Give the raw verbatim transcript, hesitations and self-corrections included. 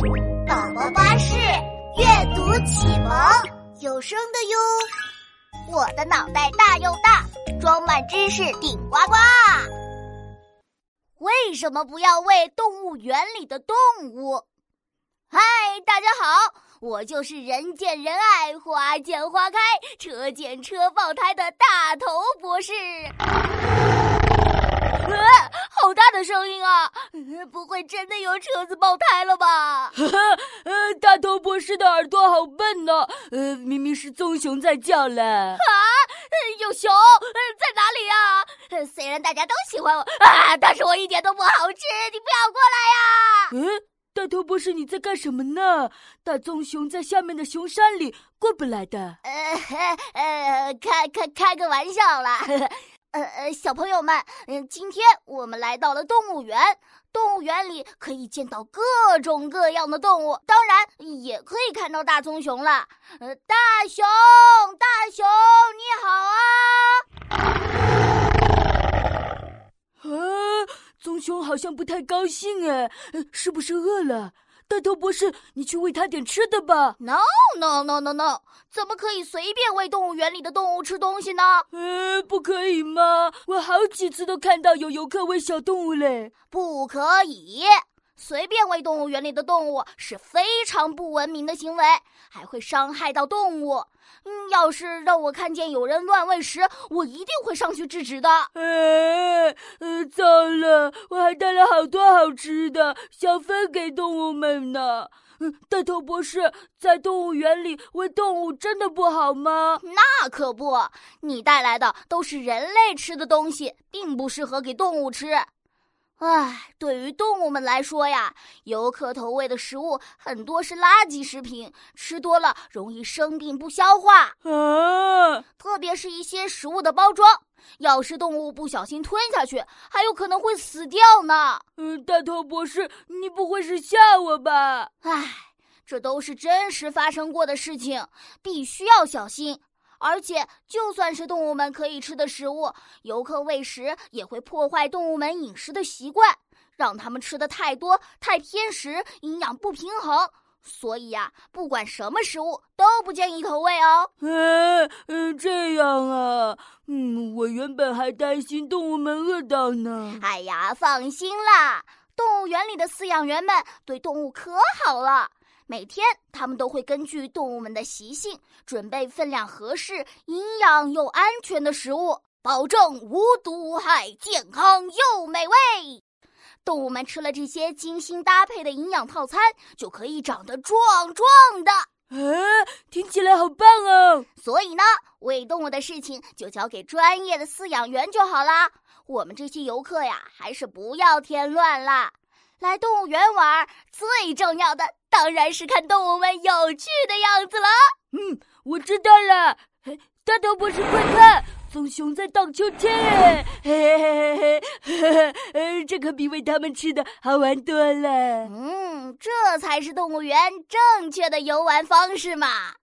宝宝巴士阅读启蒙有声的哟。我的脑袋大又大，装满知识顶呱呱。为什么不要喂动物园里的动物？嗨，大家好，我就是人见人爱，花见花开，车见车爆胎的大头博士。好大的声音啊！不会真的有车子爆胎了吧？呃，大头博士的耳朵好笨呢、啊，呃，明明是棕熊在叫嘞。啊，有熊在哪里呀、啊？虽然大家都喜欢我啊，但是我一点都不好吃，你不要过来呀、啊！嗯，大头博士你在干什么呢？大棕熊在下面的熊山里过不来的。呃呃，开开开个玩笑啦。呃小朋友们，今天我们来到了动物园。动物园里可以见到各种各样的动物，当然也可以看到大棕熊了。呃，大熊，大熊，你好啊！啊，棕熊好像不太高兴哎，是不是饿了？大头博士，你去喂它点吃的吧。No no no no no， 怎么可以随便喂动物园里的动物吃东西呢？呃，不可以吗？我好几次都看到有游客喂小动物嘞。不可以，随便喂动物园里的动物是非常不文明的行为，还会伤害到动物。嗯，要是让我看见有人乱喂食，我一定会上去制止的。哎，呃，糟了，我还带了好多好吃的，想分给动物们呢。嗯，大头博士，在动物园里喂动物真的不好吗？那可不，你带来的都是人类吃的东西，并不适合给动物吃。唉，对于动物们来说呀，游客投喂的食物很多是垃圾食品，吃多了容易生病不消化。啊，特别是一些食物的包装，要是动物不小心吞下去，还有可能会死掉呢。嗯，大头博士，你不会是吓我吧？唉，这都是真实发生过的事情，必须要小心。而且就算是动物们可以吃的食物，游客喂食也会破坏动物们饮食的习惯，让它们吃的太多太偏食，营养不平衡。所以呀、啊，不管什么食物都不建议投喂哦。嗯、哎，这样啊，嗯，我原本还担心动物们饿到呢。哎呀，放心啦，动物园里的饲养员们对动物可好了。每天他们都会根据动物们的习性，准备分量合适、营养又安全的食物，保证无毒无害、健康又美味。动物们吃了这些精心搭配的营养套餐，就可以长得壮壮的。啊，听起来好棒哦！所以呢，喂动物的事情就交给专业的饲养员就好啦。我们这些游客呀，还是不要添乱啦。来动物园玩，最重要的当然是看动物们有趣的样子了。嗯，我知道了。大头博士，快看，棕熊在荡秋千耶！嘿嘿嘿嘿嘿，这可比喂它们吃的好玩多了。嗯，这才是动物园正确的游玩方式嘛。